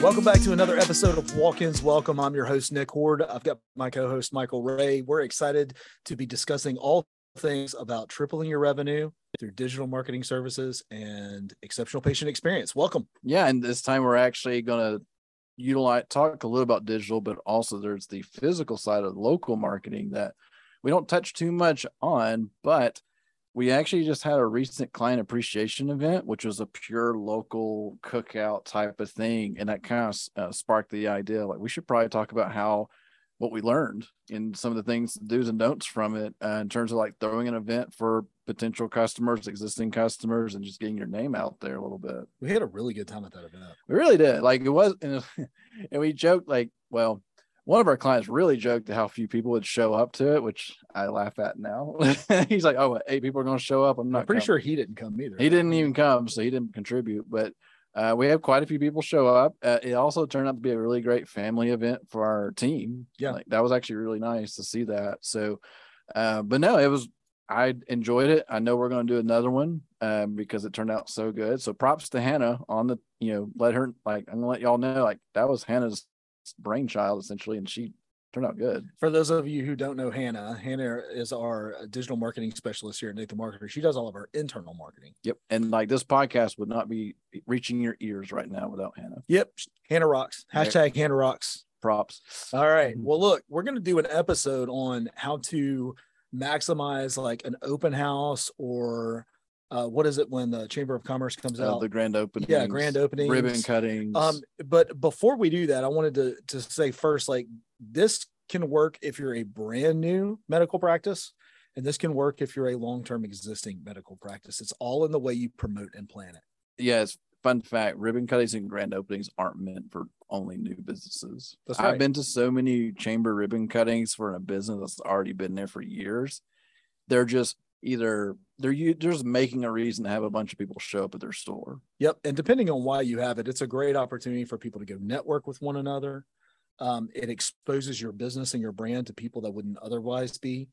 Welcome back to another episode of Walk-Ins. Welcome. I'm your host, Nick Horde. I've got my co-host, Michael Ray. We're excited to be discussing all things about tripling your revenue through digital marketing services and exceptional patient experience. Welcome. Yeah. And this time we're actually going to talk a little about digital, but also there's the physical side of local marketing that we don't touch too much on, but we actually just had a recent client appreciation event, which was a pure local cookout type of thing. And that kind of sparked the idea, like we should probably talk about what we learned and some of the things, do's and don'ts from it in terms of like throwing an event for potential customers, existing customers, and just getting your name out there a little bit. We had a really good time at that event. We really did. Like it was, and we joked like, well, one of our clients really joked at how few people would show up to it, which I laugh at now. He's like, oh, 8 people are going to show up. I'm pretty sure he didn't come either. He didn't even come, so he didn't contribute, but we have quite a few people show up. It also turned out to be a really great family event for our team. Yeah. Like that was actually really nice to see that. So, but no, I enjoyed it. I know we're going to do another one because it turned out so good. So props to Hannah on the, let her, I'm going to let y'all know, that was Hannah's brainchild essentially. And she turned out good. For those of you who don't know Hannah is our digital marketing specialist here at Nate the Marketer. She does all of our internal marketing. Yep. And this podcast would not be reaching your ears right now without Hannah. Yep. Hannah rocks. Hashtag Hannah rocks. Props. All right. Well, look, we're going to do an episode on how to maximize like an open house or what is it when the Chamber of Commerce comes out? The grand opening. Yeah, grand opening, ribbon cuttings. But before we do that, I wanted to say first, this can work if you're a brand new medical practice, and this can work if you're a long-term existing medical practice. It's all in the way you promote and plan it. Yes. Fun fact, ribbon cuttings and grand openings aren't meant for only new businesses. That's right. I've been to so many chamber ribbon cuttings for a business that's already been there for years. They're just just making a reason to have a bunch of people show up at their store. Yep. And depending on why you have it, it's a great opportunity for people to go network with one another. It exposes your business and your brand to people that wouldn't otherwise be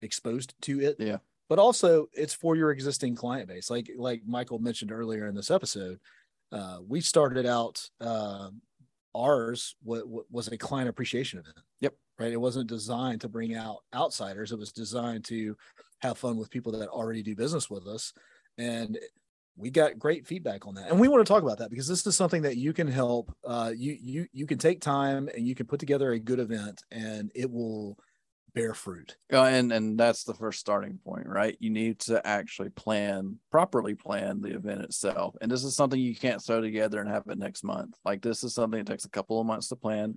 exposed to it. Yeah. But also it's for your existing client base. Like Michael mentioned earlier in this episode, we started out, ours was a client appreciation event. Yep. Right. It wasn't designed to bring out outsiders. It was designed to have fun with people that already do business with us. And we got great feedback on that. And we want to talk about that because this is something that you can help. You can take time and you can put together a good event and it will bear fruit. And that's the first starting point, right? You need to actually properly plan the event itself. And this is something you can't throw together and have it next month. This is something that takes a couple of months to plan.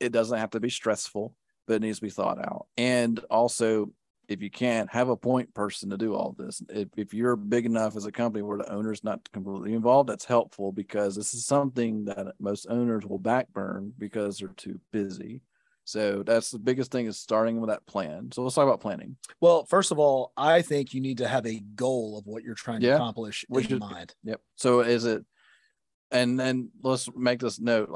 It doesn't have to be stressful, but it needs to be thought out. And also, if you can, have a point person to do all this. If you're big enough as a company where the owner's not completely involved, that's helpful because this is something that most owners will backburn because they're too busy. So that's the biggest thing is starting with that plan. So let's talk about planning. Well, first of all, I think you need to have a goal of what you're trying to accomplish in mind. Yep. So and then let's make this note,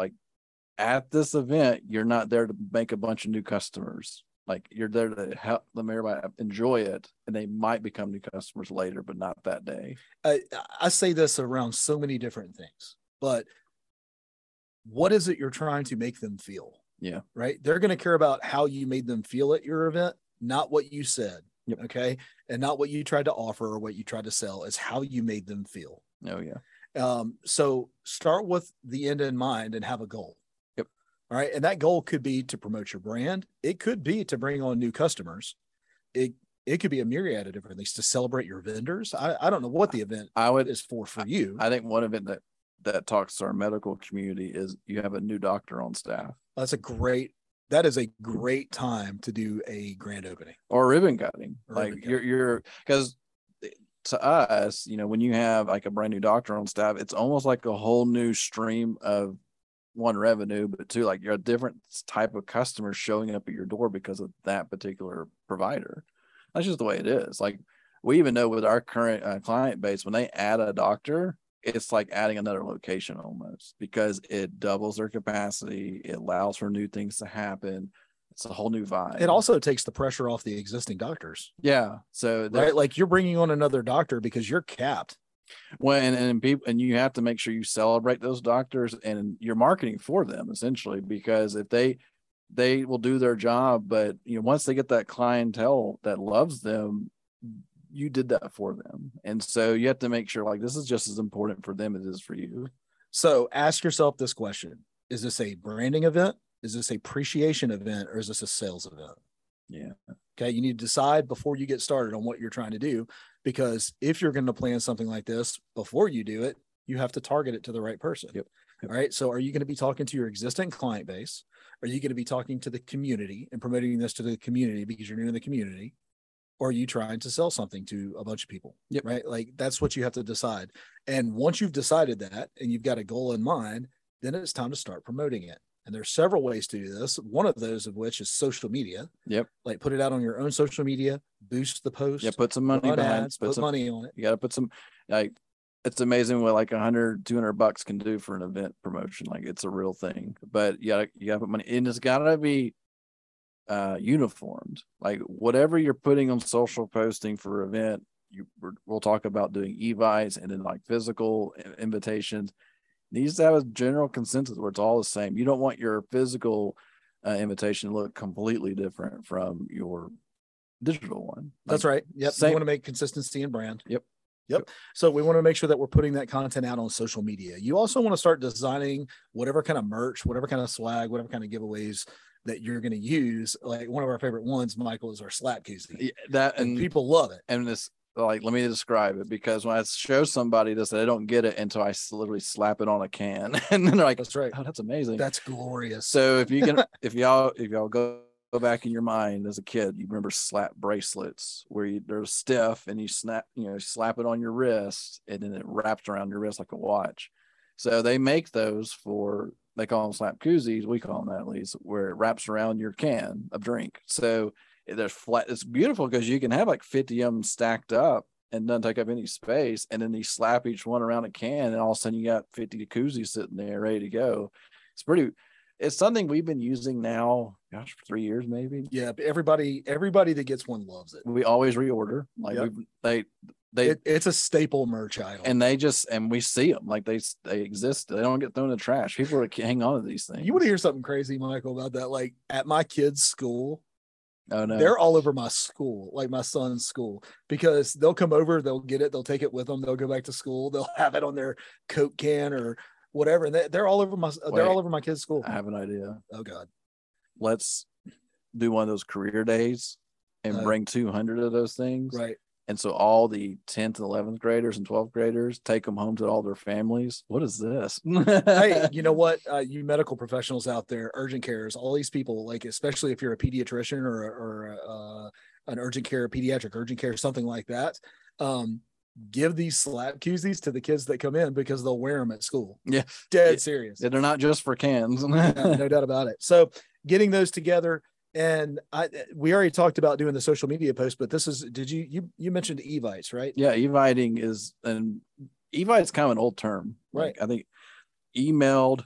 at this event, you're not there to make a bunch of new customers. You're there to help them everybody enjoy it, and they might become new customers later, but not that day. I say this around so many different things, but what is it you're trying to make them feel? Yeah. Right. They're going to care about how you made them feel at your event, not what you said. Yep. Okay. And not what you tried to offer or what you tried to sell. It's how you made them feel. Oh, yeah. So start with the end in mind and have a goal. Yep. All right. And that goal could be to promote your brand. It could be to bring on new customers. It could be a myriad of different things to celebrate your vendors. I don't know what the event is for you. I think one event that talks to our medical community is you have a new doctor on staff. That is a great time to do a grand opening or ribbon cutting. You're because to us, when you have a brand new doctor on staff, it's almost like a whole new stream of one revenue, but two, you're a different type of customer showing up at your door because of that particular provider. That's just the way it is. We even know with our current client base, when they add a doctor, it's like adding another location almost because it doubles their capacity. It allows for new things to happen. It's a whole new vibe. It also takes the pressure off the existing doctors. Yeah. So right? You're bringing on another doctor because you're capped. Well, and people, and you have to make sure you celebrate those doctors and you're marketing for them essentially, because if they will do their job, but you know, once they get that clientele that loves them, you did that for them. And so you have to make sure, like, this is just as important for them as it is for you. So ask yourself this question. Is this a branding event? Is this a appreciation event? Or is this a sales event? Yeah. Okay. You need to decide before you get started on what you're trying to do, because if you're going to plan something like this before you do it, you have to target it to the right person. Yep. All right. So are you going to be talking to your existing client base? Are you going to be talking to the community and promoting this to the community because you're new in the community? Or are you trying to sell something to a bunch of people? Yep. Right. Like, that's what you have to decide. And once you've decided that and you've got a goal in mind, then it's time to start promoting it. And there's several ways to do this. One of those of which is social media. Yep. Like, put it out on your own social media, boost the post. Yeah. Put some money behind it. Put money on it. You got to put some, like, it's amazing what like 100, 200 bucks can do for an event promotion. Like, it's a real thing, but you gotta put money in. It's gotta be uniformed. Like, whatever you're putting on social posting for event, we'll talk about doing Evites and then like physical invitations. Needs to have a general consensus where it's all the same. You don't want your physical invitation to look completely different from your digital one. Like, that's right. Yep. Same. You want to make consistency in brand. Yep. Yep. So we want to make sure that we're putting that content out on social media. You also want to start designing whatever kind of merch, whatever kind of swag, whatever kind of giveaways that you're going to use. Like, one of our favorite ones, Michael, is our slap koozie. Yeah, that and people love it. And this, like, let me describe it, because when I show somebody this, they don't get it until I literally slap it on a can, and then they're like, "That's right. Oh, that's amazing. That's glorious." So if you can, if y'all go back in your mind as a kid, you remember slap bracelets where there's stiff and you snap, slap it on your wrist and then it wrapped around your wrist like a watch. So they make those they call them slap koozies. We call them that, at least, where it wraps around your can of drink. So there's flat. It's beautiful because you can have like 50 of them stacked up and doesn't take up any space. And then you slap each one around a can and all of a sudden you got 50 koozies sitting there ready to go. It's something we've been using now, gosh, for 3 years, maybe. Yeah. Everybody that gets one loves it. We always reorder. Like, yep. It's a staple merch item. And we see them, like they exist. They don't get thrown in the trash. People are hang on to these things. You want to hear something crazy, Michael, about that? Like, at my kid's school, oh no, they're all over my school, like my son's school, because they'll come over, they'll get it, they'll take it with them. They'll go back to school. They'll have it on their Coke can or whatever, and they're all over my kids' school. I have an idea. Oh God, let's do one of those career days and bring 200 of those things, right? And so all the 10th and 11th graders and 12th graders take them home to all their families. What is this? Hey, you know what? You medical professionals out there, urgent cares, all these people, like, especially if you're a pediatrician or an urgent care, pediatric urgent care, something like that. Give these slap koozies to the kids that come in, because they'll wear them at school. Yeah. Dead serious. Yeah, they're not just for cans. No doubt about it. So getting those together. And we already talked about doing the social media post, but this is, you mentioned Evites, right? Yeah. Eviting is, and Evite's kind of an old term, right? Like, I think emailed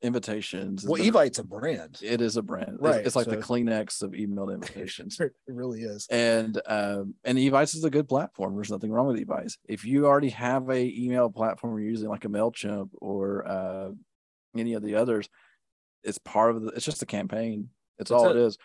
invitations. Well, Evite's a brand. It is a brand. Right. It's like the Kleenex of emailed invitations. It really is. And Evites is a good platform. There's nothing wrong with Evites. If you already have a email platform, you're using like a Mailchimp or any of the others, it's just a campaign. That's all it is.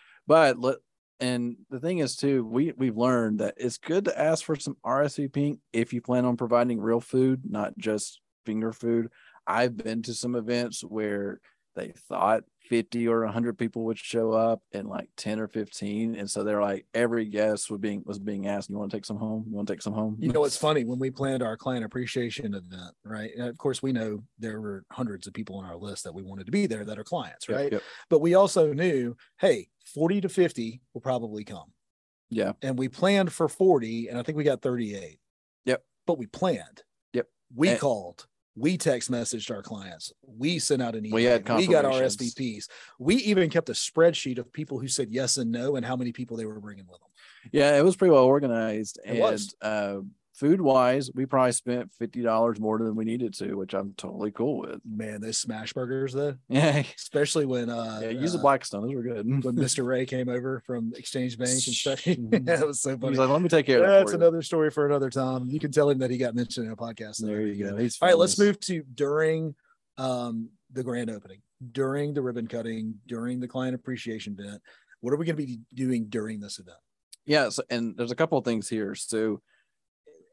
And the thing is too, we've learned that it's good to ask for some RSVP if you plan on providing real food, not just finger food. I've been to some events where they thought 50 or 100 people would show up and like 10 or 15. And so they're like, every guest was being asked, you want to take some home? You know, it's funny, when we planned our client appreciation event, right? And of course we know there were hundreds of people on our list that we wanted to be there that are clients, right? Yep. But we also knew, hey, 40 to 50 will probably come. Yeah. And we planned for 40 and I think we got 38. Yep. But we planned. Yep. We called. We text messaged our clients. We sent out an email. We got RSVPs. We even kept a spreadsheet of people who said yes and no and how many people they were bringing with them. Yeah, it was pretty well organized. It was. food wise, we probably spent $50 more than we needed to, which I'm totally cool with. Man, those smash burgers though. Yeah. Especially when use the Blackstone, those were good. When Mr. Ray came over from Exchange Bank and stuff. That was so funny. He's like, let me take care of that. That's another story for another time. You can tell him that he got mentioned in a podcast. There you go. All right, let's move to during the grand opening, during the ribbon cutting, during the client appreciation event. What are we going to be doing during this event? Yeah, so, and there's a couple of things here. So,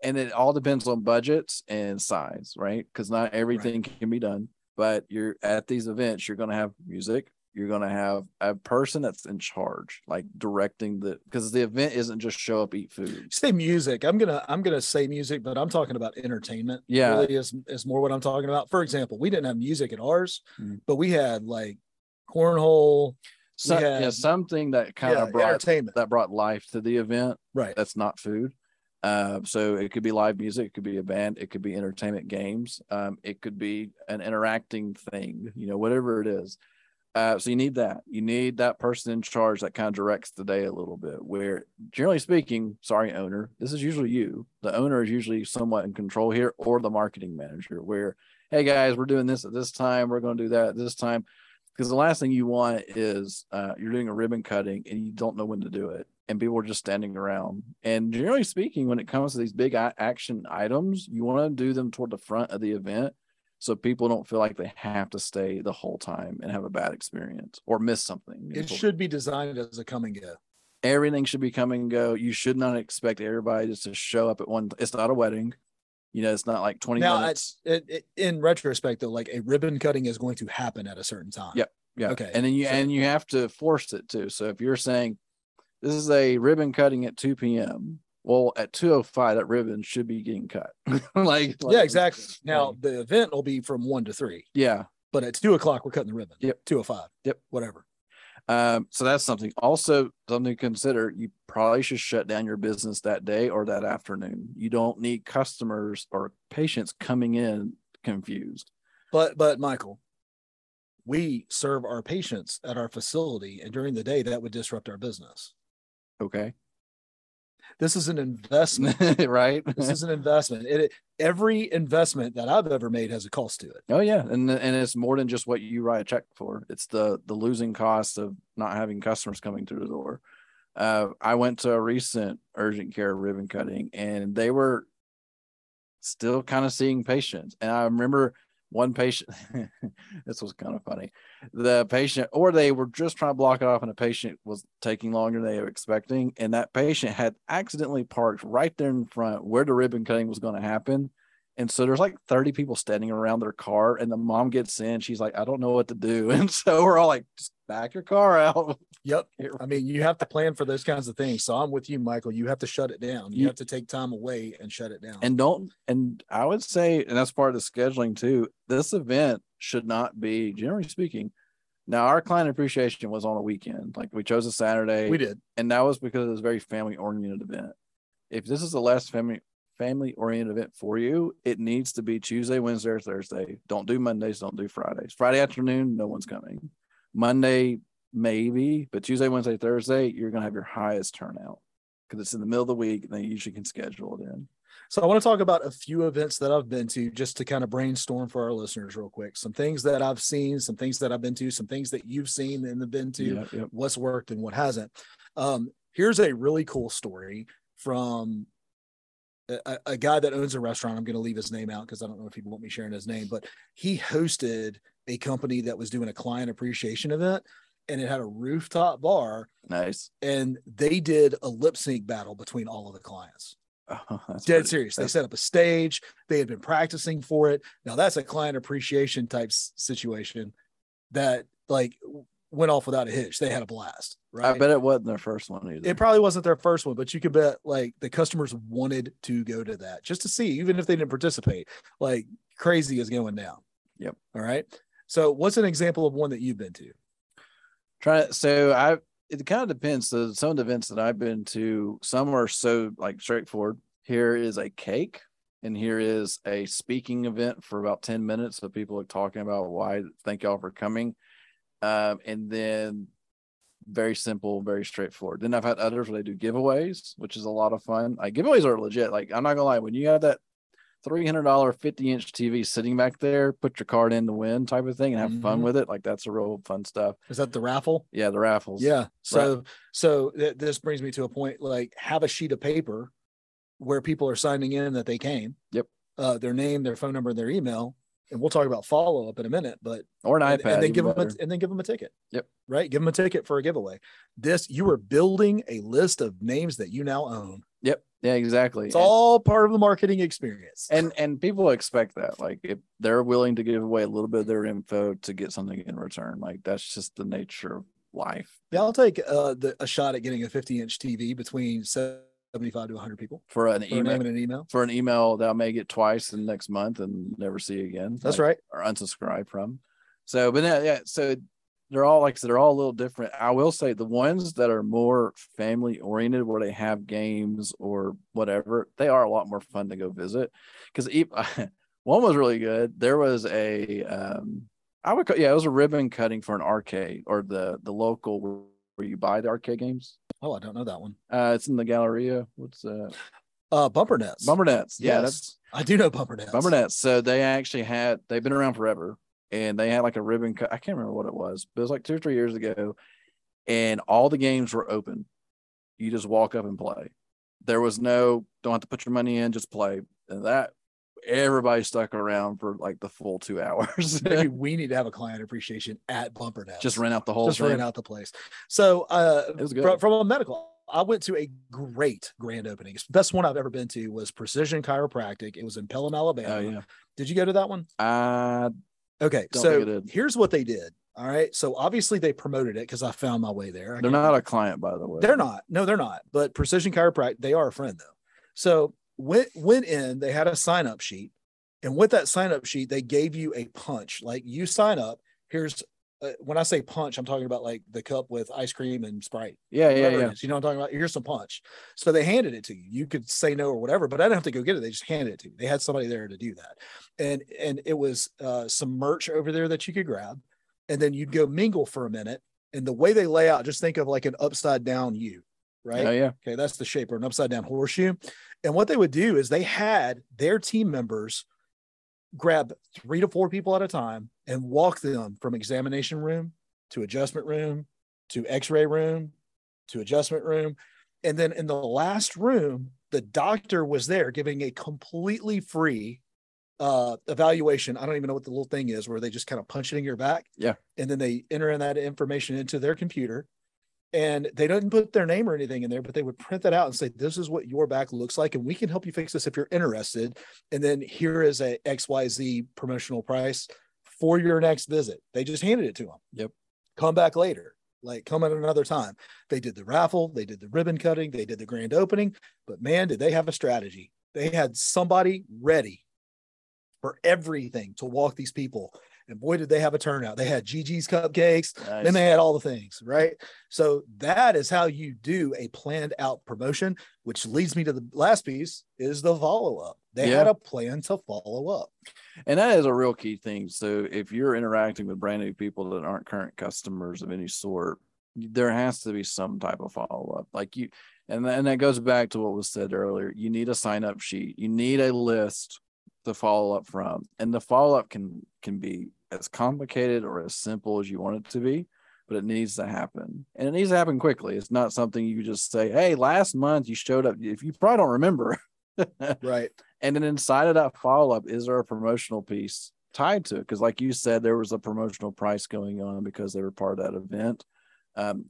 and it all depends on budgets and size, right? Because not everything can be done, but you're at these events, you're going to have music. You're going to have a person that's in charge, like directing the, because the event isn't just show up, eat food. You say music. I'm going to say music, but I'm talking about entertainment. Yeah. Really is more what I'm talking about. For example, we didn't have music at ours, but we had like cornhole. Something that kind of brought life to the event. Right. That's not food. So it could be live music, it could be a band, it could be entertainment games, it could be an interacting thing, you know, whatever it is. So you need that person in charge that kind of directs the day a little bit, where generally speaking, sorry, owner, this is usually you. The owner is usually somewhat in control here, or the marketing manager, where, hey guys, we're doing this at this time, we're going to do that at this time. Because the last thing you want is you're doing a ribbon cutting and you don't know when to do it. And people are just standing around. And generally speaking, when it comes to these big action items, you want to do them toward the front of the event so people don't feel like they have to stay the whole time and have a bad experience or miss something. It should be designed as a come and go. Everything should be come and go. You should not expect everybody just to show up at one. It's not a wedding. You know, it's not like 20 minutes. In retrospect, though, like a ribbon cutting is going to happen at a certain time. Yep. Yeah. Okay. And then you have to force it too. So if you're saying this is a ribbon cutting at 2 p.m., well, at 2:05, that ribbon should be getting cut. like yeah, exactly. Now the event will be from 1 to 3. Yeah. But at 2 o'clock, we're cutting the ribbon. Yep. 2:05. Yep. Whatever. So that's something. Also, something to consider, you probably should shut down your business that day or that afternoon. You don't need customers or patients coming in confused. But Michael, we serve our patients at our facility, and during the day, that would disrupt our business. Okay. This is an investment, right? This is an investment. Every investment that I've ever made has a cost to it. Oh yeah. And it's more than just what you write a check for. It's the losing cost of not having customers coming through the door. I went to a recent urgent care ribbon cutting, and they were still kind of seeing patients. And I remember one patient, this was kind of funny. The patient, or they were just trying to block it off, and the patient was taking longer than they were expecting. And that patient had accidentally parked right there in front where the ribbon cutting was going to happen. And so there's like 30 people standing around their car, and the mom gets in. She's like, I don't know what to do. And so we're all like, just back your car out. Yep. I mean, you have to plan for those kinds of things. So I'm with you, Michael. You have to shut it down. You have to take time away and shut it down. And I would say, and that's part of the scheduling too, this event should not be, generally speaking. Now, our client appreciation was on a weekend. Like, we chose a Saturday. We did. And that was because it was a very family-oriented event. If this is the last family-oriented event for you, it needs to be Tuesday, Wednesday, or Thursday. Don't do Mondays, don't do Fridays. Friday afternoon, no one's coming. Monday, maybe, but Tuesday, Wednesday, Thursday, you're going to have your highest turnout because it's in the middle of the week, and they usually can schedule it in. So I want to talk about a few events that I've been to, just to kind of brainstorm for our listeners real quick. Some things that I've seen, some things that I've been to, some things that you've seen and been to, what's worked and what hasn't. Here's a really cool story from a guy that owns a restaurant. I'm going to leave his name out because I don't know if people want me sharing his name, but he hosted a company that was doing a client appreciation event, and it had a rooftop bar. Nice. And they did a lip sync battle between all of the clients. Oh, dead serious. They set up a stage. They had been practicing for it. Now that's a client appreciation type situation that like went off without a hitch. They had a blast. Right? I bet it wasn't their first one either. It probably wasn't their first one, but you could bet like the customers wanted to go to that just to see, even if they didn't participate. Like, crazy is going down. Yep. All right. So what's an example of one that you've been to? It kind of depends. So some of the events that I've been to, some are so like straightforward. Here is a cake, and here is a speaking event for about 10 minutes. So people are talking about why, thank y'all for coming. And then very simple, very straightforward. Then I've had others where they do giveaways, which is a lot of fun. Like, giveaways are legit. Like, I'm not gonna lie, when you have that $300 50-inch TV sitting back there, put your card in to win type of thing and have fun with it. Like, that's a real fun stuff. Is that the raffle? Yeah, the raffles. Yeah. So this brings me to a point, like, have a sheet of paper where people are signing in that they came. Yep. Their name, their phone number, and their email. And we'll talk about follow-up in a minute, but or an iPad. And then give them a ticket. Yep. Right. Give them a ticket for a giveaway. You are building a list of names that you now own. Yep. Yeah, exactly. It's all part of the marketing experience. And people expect that. Like, if they're willing to give away a little bit of their info to get something in return, like, that's just the nature of life. Yeah, I'll take a shot at getting a 50-inch TV between 75 to 100 people for an email that I may get twice in the next month and never see again. That's like, right. Or unsubscribe from. So, but yeah, so they're all, like I said, they're all a little different. I will say the ones that are more family oriented, where they have games or whatever, they are a lot more fun to go visit. Because one was really good. There was it was a ribbon cutting for an arcade, or the local where you buy the arcade games. Oh, I don't know that one. It's in the Galleria. What's that? Bumper nets. Bumper nets. Yeah, yes. I do know bumper nets. Bumper nets. So they actually had, they've been around forever, and they had like a ribbon cut. I can't remember what it was, but it was like 2 or 3 years ago, and all the games were open. You just walk up and play. There was no, don't have to put your money in, just play. And that, everybody stuck around for like the full 2 hours. Maybe we need to have a client appreciation at bumper nets. Just rent out the whole thing. Rent out the place. So from a medical, I went to a great grand opening. It's the best one I've ever been to, was Precision Chiropractic. It was in Pelham, Alabama. Oh, yeah. Did you go to that one? Okay. So here's what they did. All right. So obviously they promoted it because I found my way there. They're not a client, by the way. They're not. No, they're not. But Precision Chiropractic, they are a friend though. So went in, they had a sign-up sheet, and with that sign-up sheet, they gave you a punch. Like, you sign up, here's, when I say punch, I'm talking about like the cup with ice cream and Sprite. Yeah. You know what I'm talking about? Here's some punch. So they handed it to you. You could say no or whatever, but I didn't have to go get it. They just handed it to me. They had somebody there to do that. And it was some merch over there that you could grab, and then you'd go mingle for a minute. And the way they lay out, just think of like an upside down U. Right. Oh, yeah. Okay. That's the shape, or an upside down horseshoe. And what they would do is they had their team members grab 3 to 4 people at a time and walk them from examination room to adjustment room to x-ray room to adjustment room. And then in the last room, the doctor was there giving a completely free evaluation. I don't even know what the little thing is where they just kind of punch it in your back. Yeah. And then they enter in that information into their computer. And they didn't put their name or anything in there, but they would print that out and say, this is what your back looks like, and we can help you fix this if you're interested. And then here is a XYZ promotional price for your next visit. They just handed it to them. Yep. Come back later, like come at another time. They did the raffle, they did the ribbon cutting, they did the grand opening, but man, did they have a strategy. They had somebody ready for everything to walk these people. And boy, did they have a turnout. They had Gigi's Cupcakes. Nice. Then they had all the things, right? So that is how you do a planned out promotion, which leads me to the last piece, is the follow-up. They had a plan to follow up. And that is a real key thing. So if you're interacting with brand new people that aren't current customers of any sort, there has to be some type of follow-up. Like you, and that goes back to what was said earlier. You need a sign-up sheet. You need a list to follow up from. And the follow-up can be as complicated or as simple as you want it to be, but it needs to happen, and it needs to happen quickly. It's not something you just say, hey, last month you showed up, if you probably don't remember. Right. And then inside of that follow-up, is there a promotional piece tied to it? Because like you said, there was a promotional price going on because they were part of that event.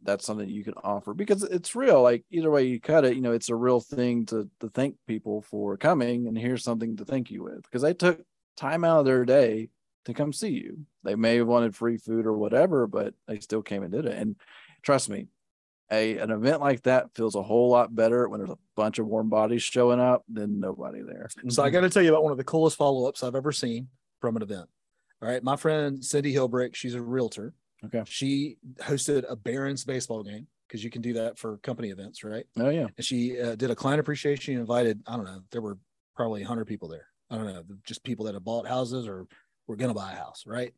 That's something you can offer, because it's real. Like, either way you cut it, you know, it's a real thing to thank people for coming, and here's something to thank you with, because they took time out of their day to come see you. They may have wanted free food or whatever, but they still came and did it. And trust me, an event like that feels a whole lot better when there's a bunch of warm bodies showing up than nobody there. So I got to tell you about one of the coolest follow-ups I've ever seen from an event. All right. My friend, Cindy Hilbrick, she's a realtor. Okay. She hosted a Barron's baseball game, because you can do that for company events, right? Oh, yeah. And she did a client appreciation. She invited, I don't know, there were probably 100 people there. I don't know, just people that had bought houses or we're going to buy a house, right?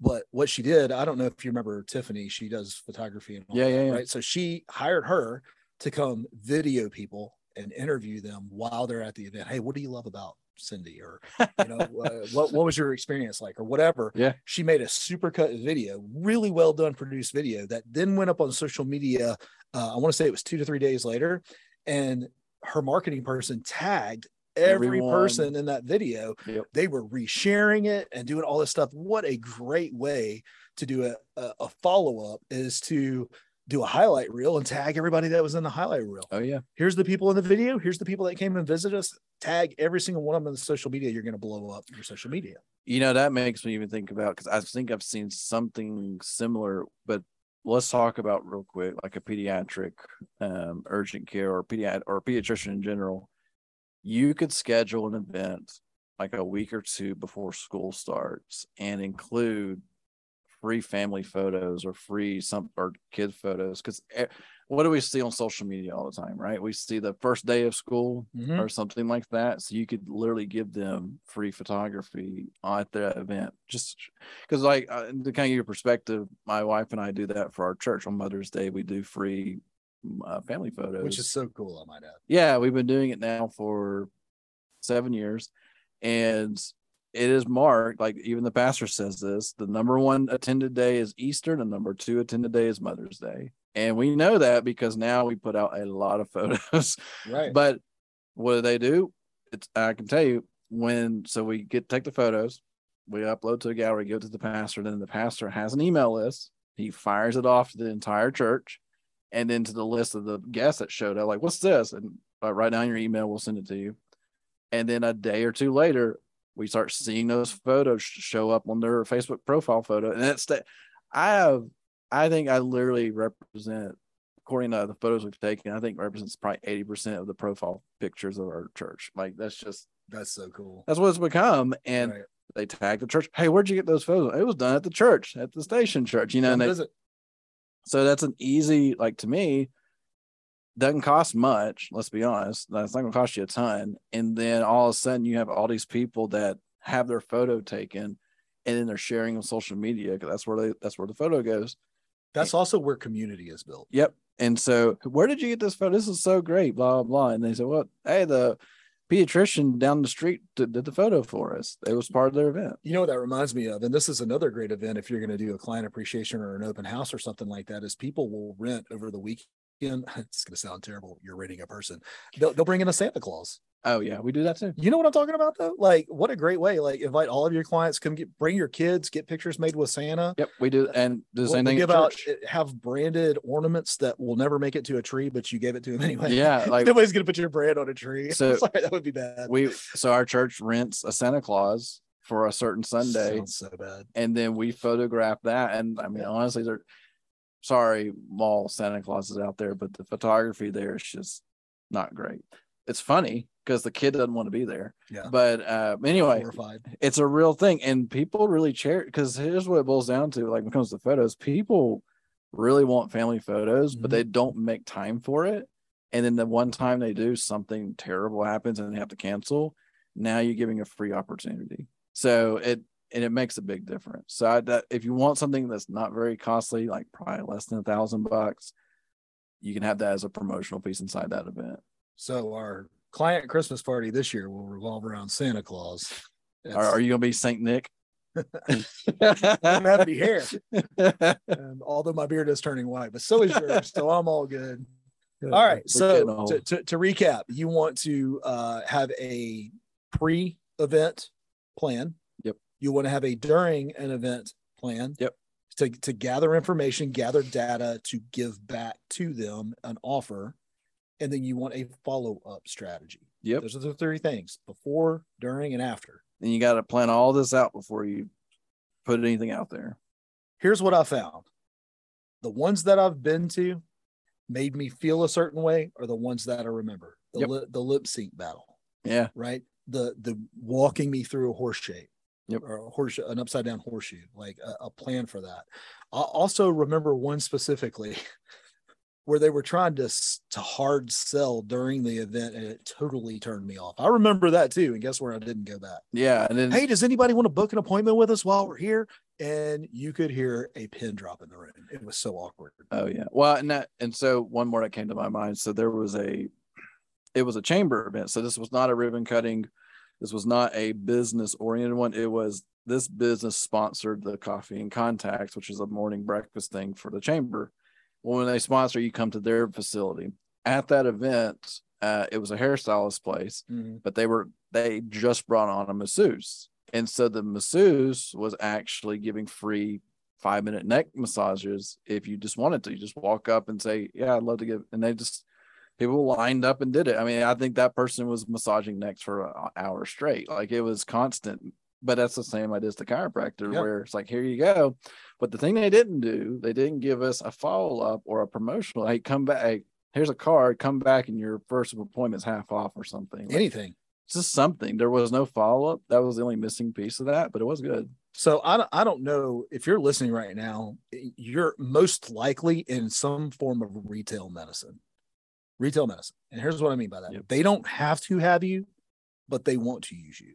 But what she did, I don't know if you remember Tiffany, she does photography and all that, right? So she hired her to come video people and interview them while they're at the event. Hey, what do you love about Cindy? Or, you know, what was your experience like or whatever? Yeah. She made a supercut video, really well done produced video that then went up on social media. I want to say it was 2 to 3 days later. And her marketing person tagged everyone. Person in that video. Yep. They were resharing it and doing all this stuff. What a great way to do a follow-up is to do a highlight reel and tag everybody that was in the highlight reel. Oh yeah. Here's the people in the video. Here's the people that came and visited us. Tag every single one of them in the social media. You're going to blow up your social media. You know, that makes me even think about, because I think I've seen something similar, but let's talk about real quick, like a pediatric urgent care or pediatrician in general. You could schedule an event like a week or two before school starts and include free family photos or free or kid photos. Because what do we see on social media all the time, right? We see the first day of school or something like that. So you could literally give them free photography at that event. Just because, like, to kind of give you perspective, my wife and I do that for our church on Mother's Day. We do free family photos, which is so cool, I might add. Yeah, we've been doing it now for 7 years, and it is marked, like even the pastor says this, the number one attended day is Easter, the number two attended day is Mother's Day. And we know that because now we put out a lot of photos. Right. But what do they do? I can tell you, we get to take the photos, we upload to a gallery, give it to the pastor, then the pastor has an email list, he fires it off to the entire church. And then to the list of the guests that showed up, like, what's this? And write down your email, we'll send it to you. And then a day or two later, we start seeing those photos show up on their Facebook profile photo. And that's that. I think I literally represent, according to the photos we've taken, I think represents probably 80% of the profile pictures of our church. Like, that's so cool. That's what it's become. And they tag the church. Hey, where'd you get those photos? It was done at the church, at the station church, you know, so that's an easy, like, to me, doesn't cost much. Let's be honest. That's not going to cost you a ton. And then all of a sudden you have all these people that have their photo taken and then they're sharing on social media because that's where the photo goes. That's also where community is built. Yep. And so, where did you get this photo? This is so great, blah, blah. And they said, well, hey, the pediatrician down the street did the photo for us. It was part of their event. You know what that reminds me of, and this is another great event if you're going to do a client appreciation or an open house or something like that, is people will rent over the weekend. It's going to sound terrible. You're renting a person. They'll bring in a Santa Claus. Oh yeah, we do that too. You know what I'm talking about though? Like, what a great way! Like, invite all of your clients. Come bring your kids. Get pictures made with Santa. Yep, we do. And do the same thing. Give out, have branded ornaments that will never make it to a tree, but you gave it to them anyway. Yeah, like nobody's gonna put your brand on a tree. So sorry, that would be bad. So our church rents a Santa Claus for a certain Sunday. Sounds so bad. And then we photograph that. And I mean, honestly, sorry, mall Santa Claus is out there, but the photography there is just not great. It's funny because the kid doesn't want to be there. Yeah. But anyway, it's a real thing. And people really cherish, because here's what it boils down to, like when it comes to photos, people really want family photos, but they don't make time for it. And then the one time they do, something terrible happens and they have to cancel. Now you're giving a free opportunity. So it makes a big difference. So if you want something that's not very costly, like probably less than $1,000, you can have that as a promotional piece inside that event. So our client Christmas party this year will revolve around Santa Claus. Are you going to be Saint Nick? I'm going to be here. Although my beard is turning white, but so is yours. So I'm all good. All right. So to recap, you want to have a pre-event plan. Yep. You want to have a during an event plan. Yep. To gather information, gather data to give back to them an offer. And then you want a follow-up strategy. Yep. Those are the three things: before, during, and after. And you got to plan all this out before you put anything out there. Here's what I found. The ones that I've been to made me feel a certain way are the ones that I remember. The lip sync battle. Yeah. Right? The walking me through a horse shape. Yep. Or a horseshoe, an upside down horseshoe, like a plan for that. I also remember one specifically. where they were trying to hard sell during the event, and it totally turned me off. I remember that too. And guess where I didn't go back? Yeah. And then, hey, does anybody want to book an appointment with us while we're here? And you could hear a pin drop in the room. It was so awkward. Oh yeah. Well, and so one more that came to my mind. So there was it was a chamber event. So this was not a ribbon cutting. This was not a business oriented one. It was this business sponsored the Coffee and Contacts, which is a morning breakfast thing for the chamber. When they sponsor, you come to their facility. At that event, it was a hairstylist place, mm-hmm. but they just brought on a masseuse. And so the masseuse was actually giving free 5-minute neck massages. If you just wanted to, you just walk up and say, yeah, I'd love to give. And people lined up and did it. I mean, I think that person was massaging necks for an hour straight. Like, it was constant, but that's the same idea as the chiropractor, yep. where it's like, here you go. But the thing they didn't do, they didn't give us a follow-up or a promotional. Hey, come back. Hey, here's a card. Come back and your first appointment's half off or something. Like, anything. Just something. There was no follow-up. That was the only missing piece of that, but it was good. So I don't know if you're listening right now, you're most likely in some form of retail medicine. And here's what I mean by that. Yep. They don't have to have you, but they want to use you.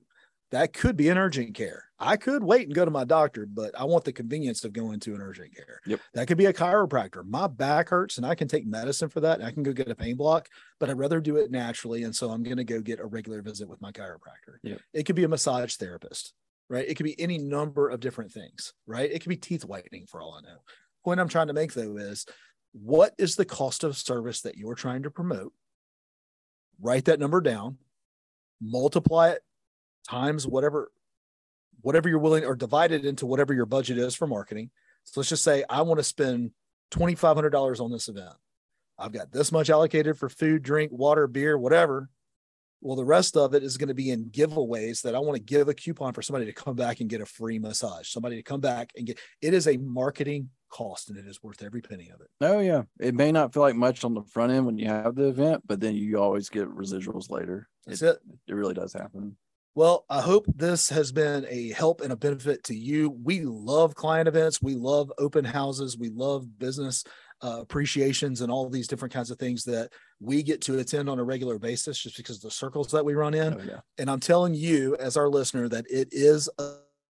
That could be an urgent care. I could wait and go to my doctor, but I want the convenience of going to an urgent care. Yep. That could be a chiropractor. My back hurts and I can take medicine for that. And I can go get a pain block, but I'd rather do it naturally. And so I'm going to go get a regular visit with my chiropractor. Yep. It could be a massage therapist, right? It could be any number of different things, right? It could be teeth whitening for all I know. Point I'm trying to make though is, what is the cost of service that you're trying to promote? Write that number down, multiply it times whatever you're willing, or divide it into whatever your budget is for marketing. So let's just say I want to spend $2,500 on this event. I've got this much allocated for food, drink, water, beer, whatever. Well, the rest of it is going to be in giveaways that I want to give a coupon for somebody to come back and get a free massage, somebody to come back and get. It is a marketing cost, and it is worth every penny of it. Oh yeah. It may not feel like much on the front end when you have the event, but then you always get residuals later. That's it. It really does happen. Well, I hope this has been a help and a benefit to you. We love client events. We love open houses. We love business appreciations and all these different kinds of things that we get to attend on a regular basis just because of the circles that we run in. Oh, yeah. And I'm telling you as our listener that it is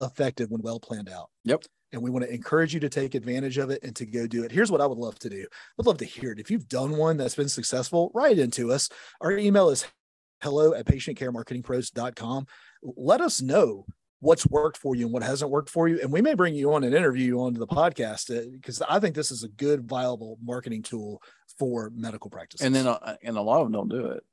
effective when well planned out. Yep. And we want to encourage you to take advantage of it and to go do it. Here's what I would love to do. I'd love to hear it. If you've done one that's been successful, write into us. Our email is hello@patientcaremarketingpros.com. Let us know what's worked for you and what hasn't worked for you. And we may bring you on an interview onto the podcast, because I think this is a good, viable marketing tool for medical practice. And then, and a lot of them don't do it.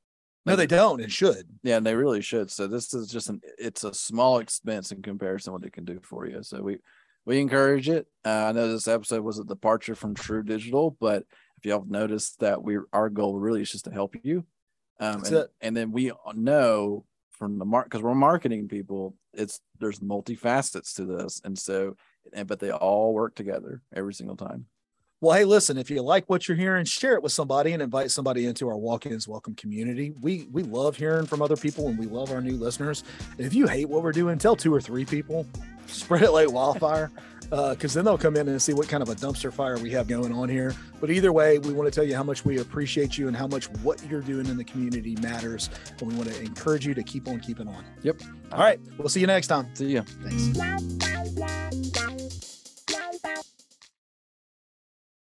No, they don't and should. Yeah, and they really should. So this is just it's a small expense in comparison to what it can do for you. So we encourage it. I know this episode was a departure from True Digital, but if y'all have noticed that our goal really is just to help you. And then we know from the market, because we're marketing people, there's multifacets to this. And so, but they all work together every single time. Well, hey, listen, if you like what you're hearing, share it with somebody and invite somebody into our Walk-Ins Welcome community. We love hearing from other people, and we love our new listeners. And if you hate what we're doing, tell 2 or 3 people, spread it like wildfire, because then they'll come in and see what kind of a dumpster fire we have going on here. But either way, we want to tell you how much we appreciate you and how much what you're doing in the community matters. And we want to encourage you to keep on keeping on. Yep. All right. We'll see you next time. See ya. Thanks.